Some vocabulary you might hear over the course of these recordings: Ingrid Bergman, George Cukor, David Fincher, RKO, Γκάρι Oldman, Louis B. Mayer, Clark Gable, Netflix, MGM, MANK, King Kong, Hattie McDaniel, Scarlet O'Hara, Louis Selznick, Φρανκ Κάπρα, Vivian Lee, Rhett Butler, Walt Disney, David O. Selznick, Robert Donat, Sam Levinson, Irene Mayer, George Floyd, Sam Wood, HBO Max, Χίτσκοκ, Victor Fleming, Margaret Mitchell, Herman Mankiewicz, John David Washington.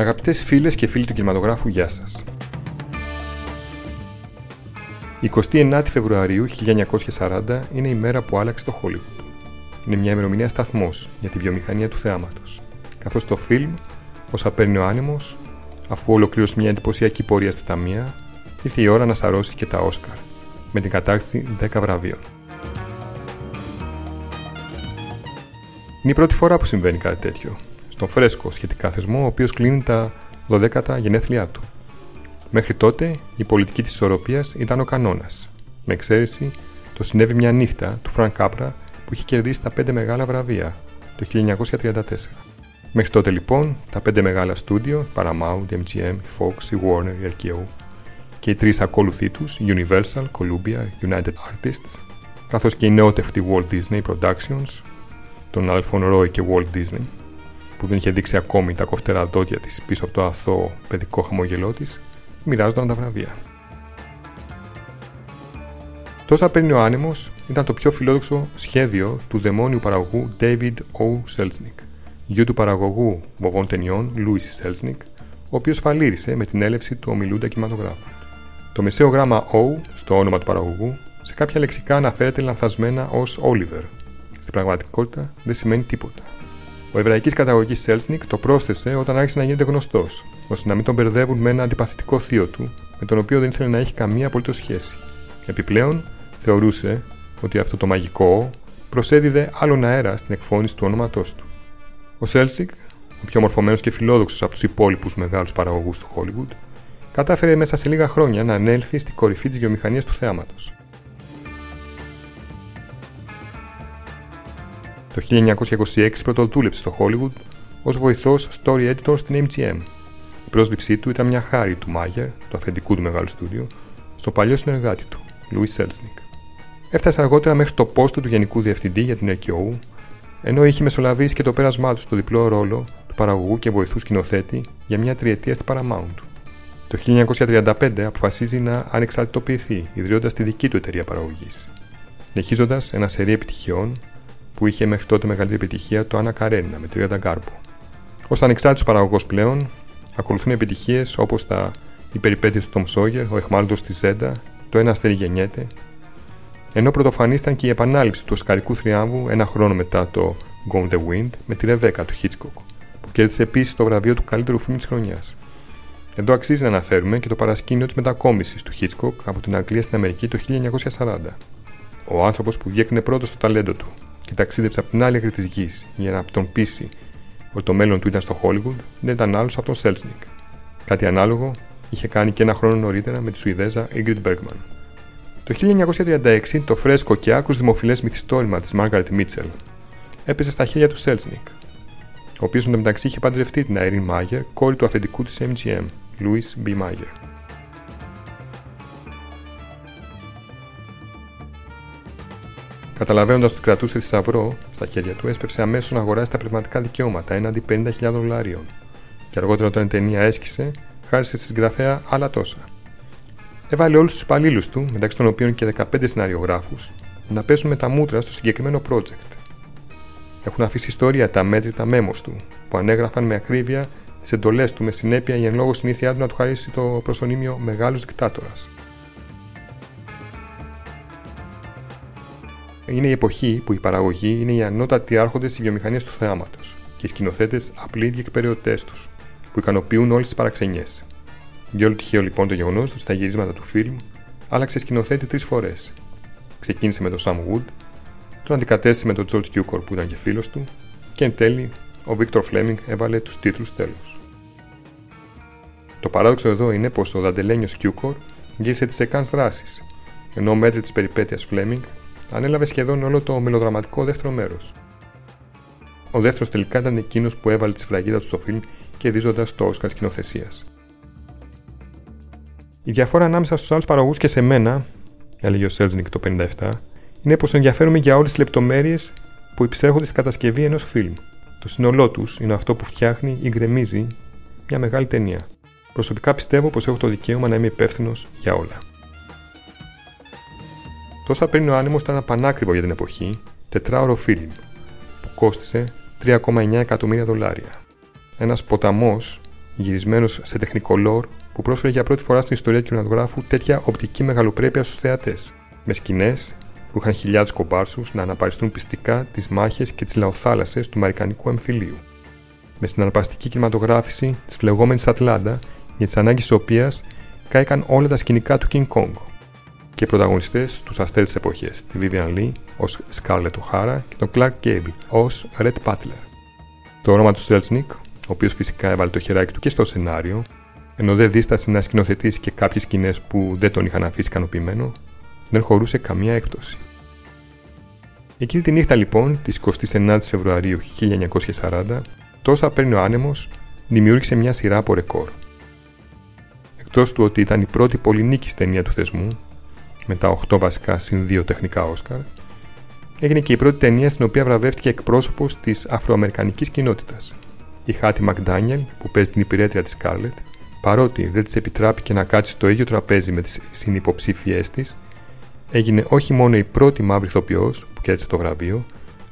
Αγαπητές φίλες και φίλοι του κινηματογράφου, γεια σας. 29 Φεβρουαρίου 1940 είναι η μέρα που άλλαξε το Hollywood. Είναι μια ημερομηνία σταθμός για τη βιομηχανία του θεάματος, καθώς το φιλμ, όσα παίρνει ο άνεμος, αφού ολοκλήρωσε μια εντυπωσιακή πορεία στα ταμεία, ήρθε η ώρα να σαρώσει και τα Όσκαρ, με την κατάκτηση 10 βραβείων. Είναι η πρώτη φορά που συμβαίνει κάτι τέτοιο, στον φρέσκο σχετικά θεσμό, ο οποίος κλείνει τα 12 γενέθλιά του. Μέχρι τότε, η πολιτική της ισορροπίας ήταν ο κανόνας, με εξαίρεση το συνέβη μια νύχτα του Φρανκ Κάπρα που είχε κερδίσει τα 5 μεγάλα βραβεία το 1934. Μέχρι τότε λοιπόν, τα 5 μεγάλα στούντιο, Paramount, MGM, Fox, Warner, RKO και οι 3 ακόλουθοί τους, Universal, Columbia, United Artists, καθώς και η νεότευτη Walt Disney Productions, των αδελφών Roy και Walt Disney, που δεν είχε δείξει ακόμη τα κοφτερά δόντια της πίσω από το αθώο παιδικό χαμογελό της, μοιράζονταν τα βραβεία. Τόσα παίρνει ο άνεμος ήταν το πιο φιλόδοξο σχέδιο του δαιμόνιου παραγωγού David O. Selznick, γιου του παραγωγού βοβών ταινιών Louis Selznick, ο οποίος φαλήρισε με την έλευση του ομιλούντα κινηματογράφου. Το μεσαίο γράμμα O στο όνομα του παραγωγού σε κάποια λεξικά αναφέρεται λανθασμένα ως Oliver. Στην πραγματικότητα δεν σημαίνει τίποτα. Ο εβραϊκής καταγωγής Selznick το πρόσθεσε όταν άρχισε να γίνεται γνωστός, ώστε να μην τον μπερδεύουν με ένα αντιπαθητικό θείο του, με τον οποίο δεν ήθελε να έχει καμία απολύτως σχέση. Επιπλέον, θεωρούσε ότι αυτό το μαγικό προσέδιδε άλλον αέρα στην εκφώνηση του ονόματός του. Ο Selznick, ο πιο μορφωμένος και φιλόδοξος από τους υπόλοιπους μεγάλους παραγωγούς του Hollywood, κατάφερε μέσα σε λίγα χρόνια να ανέλθει στην κορυφή της βιομηχανίας του θεάματος. Το 1926 πρωτοδούλεψε στο Hollywood ως βοηθός story editor στην MGM. Η πρόσληψή του ήταν μια χάρη του Mayer, του αφεντικού του μεγάλου στούντιο, στο παλιό συνεργάτη του, Louis Selznick. Έφτασε αργότερα μέχρι το πόστο του Γενικού Διευθυντή για την RKO, ενώ είχε μεσολαβήσει και το πέρασμά του στο διπλό ρόλο του παραγωγού και βοηθού σκηνοθέτη για μια τριετία στην Paramount. Το 1935 αποφασίζει να ανεξαρτητοποιηθεί, ιδρύοντας τη δική του εταιρεία παραγωγής, συνεχίζοντας ένα σερί επιτυχιών που είχε μέχρι τότε μεγαλύτερη επιτυχία το Άννα Καρένινα με 30 γκάρπο. Ως ανεξάρτητος παραγωγός πλέον, ακολουθούν επιτυχίες όπως τα «Οι περιπέτειες του Τομ Σόγερ», «Ο αιχμάλωτος της Ζέντα», «Το ένα αστέρι γεννιέται», ενώ πρωτοφανής ήταν και η επανάληψη του οσκαρικού θριάμβου ένα χρόνο μετά το «Gone with the Wind» με τη Ρεβέκα του Χίτσκοκ, που κέρδισε επίσης το βραβείο του καλύτερου φιλμ της χρονιάς. Εδώ αξίζει να αναφέρουμε και το παρασκήνιο της μετακόμισης του Χίτσκοκ από την Αγγλία στην Αμερική το 1940. Ο άνθρωπος που διέκρινε πρώτος στο ταλέντο του και ταξίδεψε από την άλλη άκρη της γης για να τον πείσει ότι το μέλλον του ήταν στο Hollywood, δεν ήταν άλλος από τον Selznick. Κάτι ανάλογο είχε κάνει και ένα χρόνο νωρίτερα με τη Σουηδέζα Ingrid Bergman. Το 1936 το φρέσκο και άκρως δημοφιλές μυθιστόρημα της Margaret Mitchell έπεσε στα χέρια του Selznick, ο οποίος εντωμεταξύ είχε παντρευτεί την Irene Mayer, κόρη του αφεντικού της MGM, Louis B. Mayer. Καταλαβαίνοντας ότι κρατούσε θησαυρό στα χέρια του, έσπευσε αμέσως να αγοράσει τα πνευματικά δικαιώματα έναντι $50,000 και αργότερα, όταν η ταινία έσκησε, χάρισε στη συγγραφέα άλλα τόσα. Έβαλε όλους τους υπαλλήλους του, μεταξύ των οποίων και 15 σεναριογράφους, να πέσουν με τα μούτρα στο συγκεκριμένο project. Έχουν αφήσει ιστορία τα μέτρητα μέμος του, που ανέγραφαν με ακρίβεια τις εντολές του, με συνέπεια η εν λόγω συνήθειά του να του χαρίσει το προσωνύμιο «Μεγάλος Δικτάτορας». Είναι η εποχή που η παραγωγή είναι οι ανώτατοι άρχοντες της βιομηχανίας του θεάματος και οι σκηνοθέτες απλοί διεκπεραιωτές τους, που ικανοποιούν όλες τις παραξενιές. Διόλου τυχαίο λοιπόν το γεγονός ότι στα γυρίσματα του φιλμ άλλαξε σκηνοθέτη 3 φορές. Ξεκίνησε με τον Sam Wood, τον αντικατέστησε με τον George Cukor που ήταν και φίλος του, και εν τέλει ο Victor Fleming έβαλε τους τίτλους τέλος. Το παράδοξο εδώ είναι πως ο δαντελένιος Cukor γύρισε τις εκκάνς δράσεις, ενώ μέτρη της περιπέτειας Fleming ανέλαβε σχεδόν όλο το μελοδραματικό δεύτερο μέρος. Ο δεύτερος τελικά ήταν εκείνος που έβαλε τη σφραγίδα του στο φιλμ, κερδίζοντας το Όσκαρ σκηνοθεσίας. Η διαφορά ανάμεσα στους άλλους παραγωγούς και σε μένα, έλεγε ο Selznick το 1957, είναι πως ενδιαφέρομαι για όλες τις λεπτομέρειες που υψέρχονται στην κατασκευή ενός φιλμ. Το σύνολό τους είναι αυτό που φτιάχνει ή γκρεμίζει μια μεγάλη ταινία. Προσωπικά πιστεύω πως έχω το δικαίωμα να είμαι υπεύθυνος για όλα. Τόσα πριν ο άνεμος ήταν πανάκριβο για την εποχή, τετράωρο φιλμ, που κόστισε $3,9 εκατομμύρια. Ένας ποταμός γυρισμένος σε τεχνικό λόρ, που πρόσφερε για πρώτη φορά στην ιστορία του κινηματογράφου τέτοια οπτική μεγαλοπρέπεια στους θεατές, με σκηνές που είχαν χιλιάδες κομπάρσους να αναπαριστούν πιστικά τις μάχες και τις λαοθάλασσες του Αμερικανικού εμφυλίου. Με συναρπαστική κινηματογράφηση της φλεγόμενης Ατλάντα, για τις ανάγκες της οποίας κάηκαν όλα τα σκηνικά του King Kong. Και πρωταγωνιστές τους αστέρες της εποχής, τη Vivian Lee ως Scarlet O'Hara και τον Clark Gable ως Rhett Butler. Το όνομα του Selznick, ο οποίος φυσικά έβαλε το χεράκι του και στο σενάριο, ενώ δεν δίστασε να σκηνοθετήσει και κάποιες σκηνές που δεν τον είχαν αφήσει ικανοποιημένο, δεν χωρούσε καμία έκπτωση. Εκείνη τη νύχτα λοιπόν, της 29ης Φεβρουαρίου 1940, τόσα παίρνει ο άνεμος, δημιούργησε μια σειρά από ρεκόρ. Εκτός του ότι ήταν η πρώτη πολυνίκης ταινία του θεσμού, με τα 8 βασικά συν 2 τεχνικά Όσκαρ, έγινε και η πρώτη ταινία στην οποία βραβεύτηκε εκπρόσωπος της αφροαμερικανικής κοινότητας. Η Hattie McDaniel, που παίζει την υπηρέτρια της Scarlett, παρότι δεν της επιτράπηκε να κάτσει στο ίδιο τραπέζι με τις συνυποψήφιές της, έγινε όχι μόνο η πρώτη μαύρη ηθοποιός που κέρδισε το βραβείο,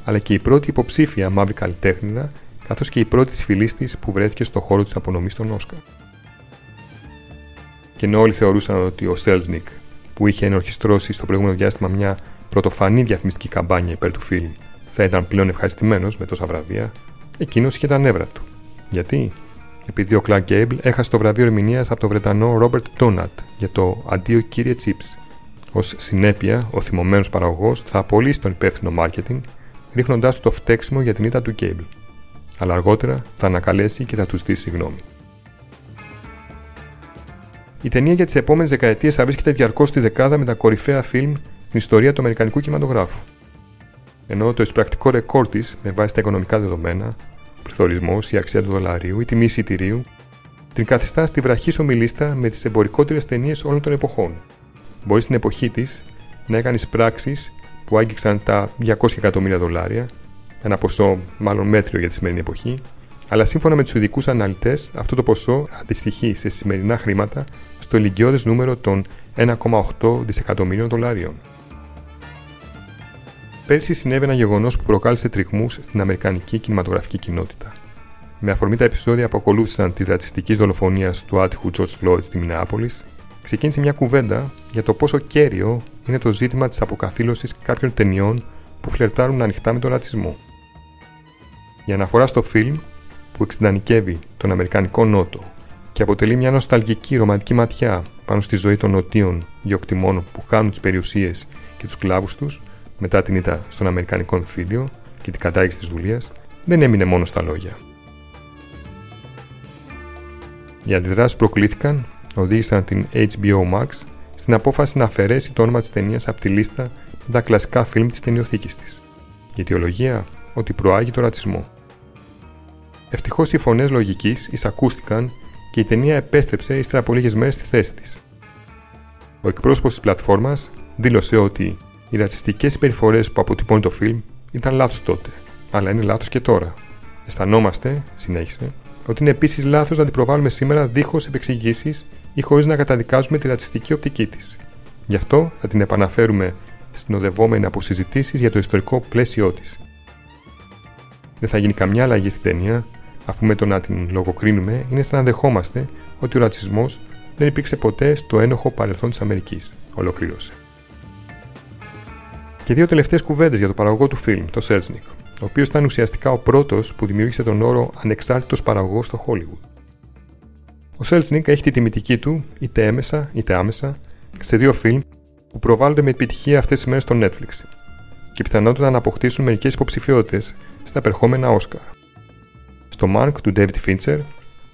αλλά και η πρώτη υποψήφια μαύρη καλλιτέχνηδα, καθώς και η πρώτη της φιλής της που βρέθηκε στον χώρο της απονομής των Όσκαρ. Και ενώ όλοι θεωρούσαν ότι ο Selznick, που είχε ενορχιστρώσει στο προηγούμενο διάστημα μια πρωτοφανή διαφημιστική καμπάνια υπέρ του φιλμ, θα ήταν πλέον ευχαριστημένος με τόσα βραβεία, εκείνος είχε τα νεύρα του. Γιατί? Επειδή ο Clark Gable έχασε το βραβείο ερμηνείας από τον Βρετανό Robert Donat για το «Αντίο κύριε Chips». Ως συνέπεια, ο θυμωμένος παραγωγός θα απολύσει τον υπεύθυνο μάρκετινγκ, ρίχνοντάς του το φταίξιμο για την ήττα του Gable. Αλλά αργότερα θα ανακαλέσει και θα του στήσει συγγνώμη. Η ταινία για τις επόμενες δεκαετίες θα βρίσκεται διαρκώς στη δεκάδα με τα κορυφαία φιλμ στην ιστορία του αμερικανικού κινηματογράφου. Ενώ το εισπρακτικό ρεκόρ της με βάση τα οικονομικά δεδομένα, ο πληθωρισμός, η αξία του δολαρίου, η τιμή εισιτηρίου, την καθιστά στη βραχύσωμη λίστα με τις εμπορικότερες ταινίες όλων των εποχών. Μπορεί στην εποχή της να έκανε πράξεις που άγγιξαν τα 200 εκατομμύρια δολάρια, ένα ποσό μάλλον μέτριο για τη σημερινή εποχή, αλλά σύμφωνα με τους ειδικούς αναλυτές, αυτό το ποσό αντιστοιχεί σε σημερινά χρήματα στο ηλικιώδες νούμερο των 1,8 δισεκατομμυρίων δολαρίων. Πέρσι συνέβη ένα γεγονός που προκάλεσε τριγμούς στην αμερικανική κινηματογραφική κοινότητα. Με αφορμή τα επεισόδια που ακολούθησαν της ρατσιστικής δολοφονίας του άτυχου George Floyd στη Μινεάπολις, ξεκίνησε μια κουβέντα για το πόσο κέριο είναι το ζήτημα της αποκαθήλωσης κάποιων ταινιών που φλερτάρουν ανοιχτά με τον ρατσισμό. Η αναφορά στο φιλμ, που εξιντανικεύει τον Αμερικανικό Νότο και αποτελεί μια νοσταλγική ρομαντική ματιά πάνω στη ζωή των νοτίων γεωκτημόνων που χάνουν τις περιουσίες και τους σκλάβους τους μετά την ήττα στον Αμερικανικό εμφύλιο και την κατάργηση της δουλείας, δεν έμεινε μόνο στα λόγια. Οι αντιδράσεις προκλήθηκαν, οδήγησαν την HBO Max στην απόφαση να αφαιρέσει το όνομα της ταινίας από τη λίστα με τα κλασικά φιλμ της ταινιοθήκης της. Η αιτιολογία ότι προάγει τον ρατσισμό. Ευτυχώς οι φωνές λογικής εισακούστηκαν και η ταινία επέστρεψε ύστερα από λίγες μέρες στη θέση της. Ο εκπρόσωπος της πλατφόρμας δήλωσε ότι οι ρατσιστικές συμπεριφορές που αποτυπώνει το φιλμ ήταν λάθος τότε, αλλά είναι λάθος και τώρα. Αισθανόμαστε, συνέχισε, ότι είναι επίσης λάθος να την προβάλλουμε σήμερα δίχως επεξηγήσεις ή χωρίς να καταδικάζουμε τη ρατσιστική οπτική της. Γι' αυτό θα την επαναφέρουμε συνοδευόμενη από συζητήσεις για το ιστορικό πλαίσιο της. Δεν θα γίνει καμιά αλλαγή στην ταινία, αφού με το να την λογοκρίνουμε είναι σαν να δεχόμαστε ότι ο ρατσισμός δεν υπήρξε ποτέ στο ένοχο παρελθόν της Αμερικής, ολοκλήρωσε. Και δύο τελευταίες κουβέντες για το παραγωγό του φιλμ, το Selznick, ο οποίος ήταν ουσιαστικά ο πρώτος που δημιούργησε τον όρο ανεξάρτητος παραγωγός στο Hollywood. Ο Selznick έχει τη τιμητική του, είτε έμεσα είτε άμεσα, σε δύο φιλμ που προβάλλονται με επιτυχία αυτές τις μέρες στο Netflix και πιθανότατα να αποκτήσουν μερικές υποψηφιότητες στα περχόμενα Όσκαρ. Στο ΜΑΝΚ του David Fincher,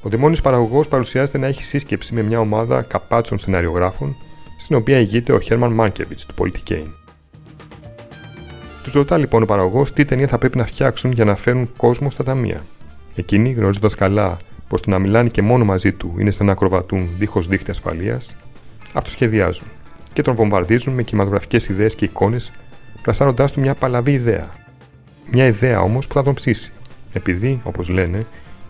ο δαιμόνιος παραγωγός παρουσιάζεται να έχει σύσκεψη με μια ομάδα καπάτσων σεναριογράφων, στην οποία ηγείται ο Herman Mankiewicz του Πολιτικέιν. Τους ρωτά λοιπόν ο παραγωγός τι ταινία θα πρέπει να φτιάξουν για να φέρουν κόσμο στα ταμεία. Εκείνοι, γνωρίζοντας καλά πως το να μιλάνε και μόνο μαζί του είναι σαν να ακροβατούν δίχως δίχτυ ασφαλείας, αυτοσχεδιάζουν και τον βομβαρδίζουν με κινηματογραφικές ιδέες και εικόνες, πλασάροντάς του μια παλαβή ιδέα. Μια ιδέα όμως που θα τον ψήσει, επειδή, όπως λένε,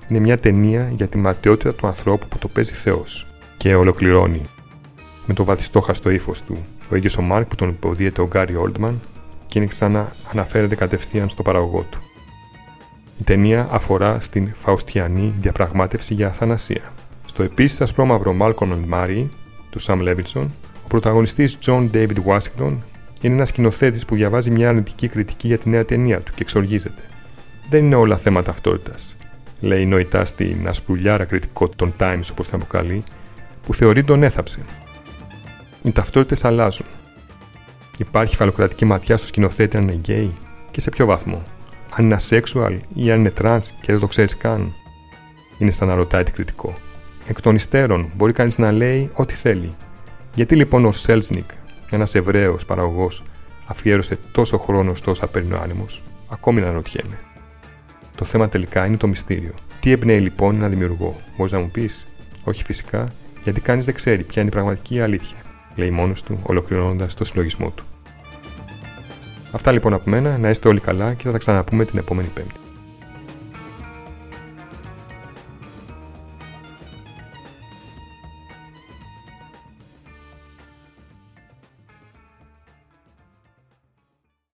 είναι μια ταινία για τη ματαιότητα του ανθρώπου που το παίζει Θεός. Και ολοκληρώνει με το βαθιστόχαστο ύφος του ο ίδιος ο Μάρκ που τον υποδίεται ο Γκάρι Oldman και είναι ξανά αναφέρεται κατευθείαν στο παραγωγό του. Η ταινία αφορά στην φαουστιανή διαπραγμάτευση για αθανασία. Στο επίσης ασπρόμαυρο Malcolm and Mary του Sam Levinson, ο πρωταγωνιστής John David Washington είναι ένας σκηνοθέτης που διαβάζει μια αρνητική κριτική για τη νέα ταινία του και εξοργίζεται. Δεν είναι όλα θέματα ταυτότητας, λέει νοητά στην ασπρουλιάρα κριτικό των Times, όπως την αποκαλεί, που θεωρεί τον έθαψε. Οι ταυτότητες αλλάζουν. Υπάρχει φαλοκρατική ματιά στο σκηνοθέτη αν είναι γκέι και σε ποιο βαθμό. Αν είναι asexual ή αν είναι trans και δεν το ξέρεις καν. Είναι στα να ρωτάει την κριτικό. Εκ των υστέρων μπορεί κανείς να λέει ό,τι θέλει. Γιατί λοιπόν ο Selznick, ένας Εβραίος παραγωγός, αφιέρωσε τόσο χρόνο στο όσα παίρνει ο άνεμος, ακόμη να αναρωτιέμαι. Το θέμα τελικά είναι το μυστήριο. Τι εμπνέει λοιπόν έναν δημιουργό, μπορείς να μου πεις? Όχι φυσικά, γιατί κανείς δεν ξέρει ποια είναι η πραγματική αλήθεια, λέει μόνος του, ολοκληρώνοντας το συλλογισμό του. Αυτά λοιπόν από μένα, να είστε όλοι καλά και θα τα ξαναπούμε την επόμενη Πέμπτη.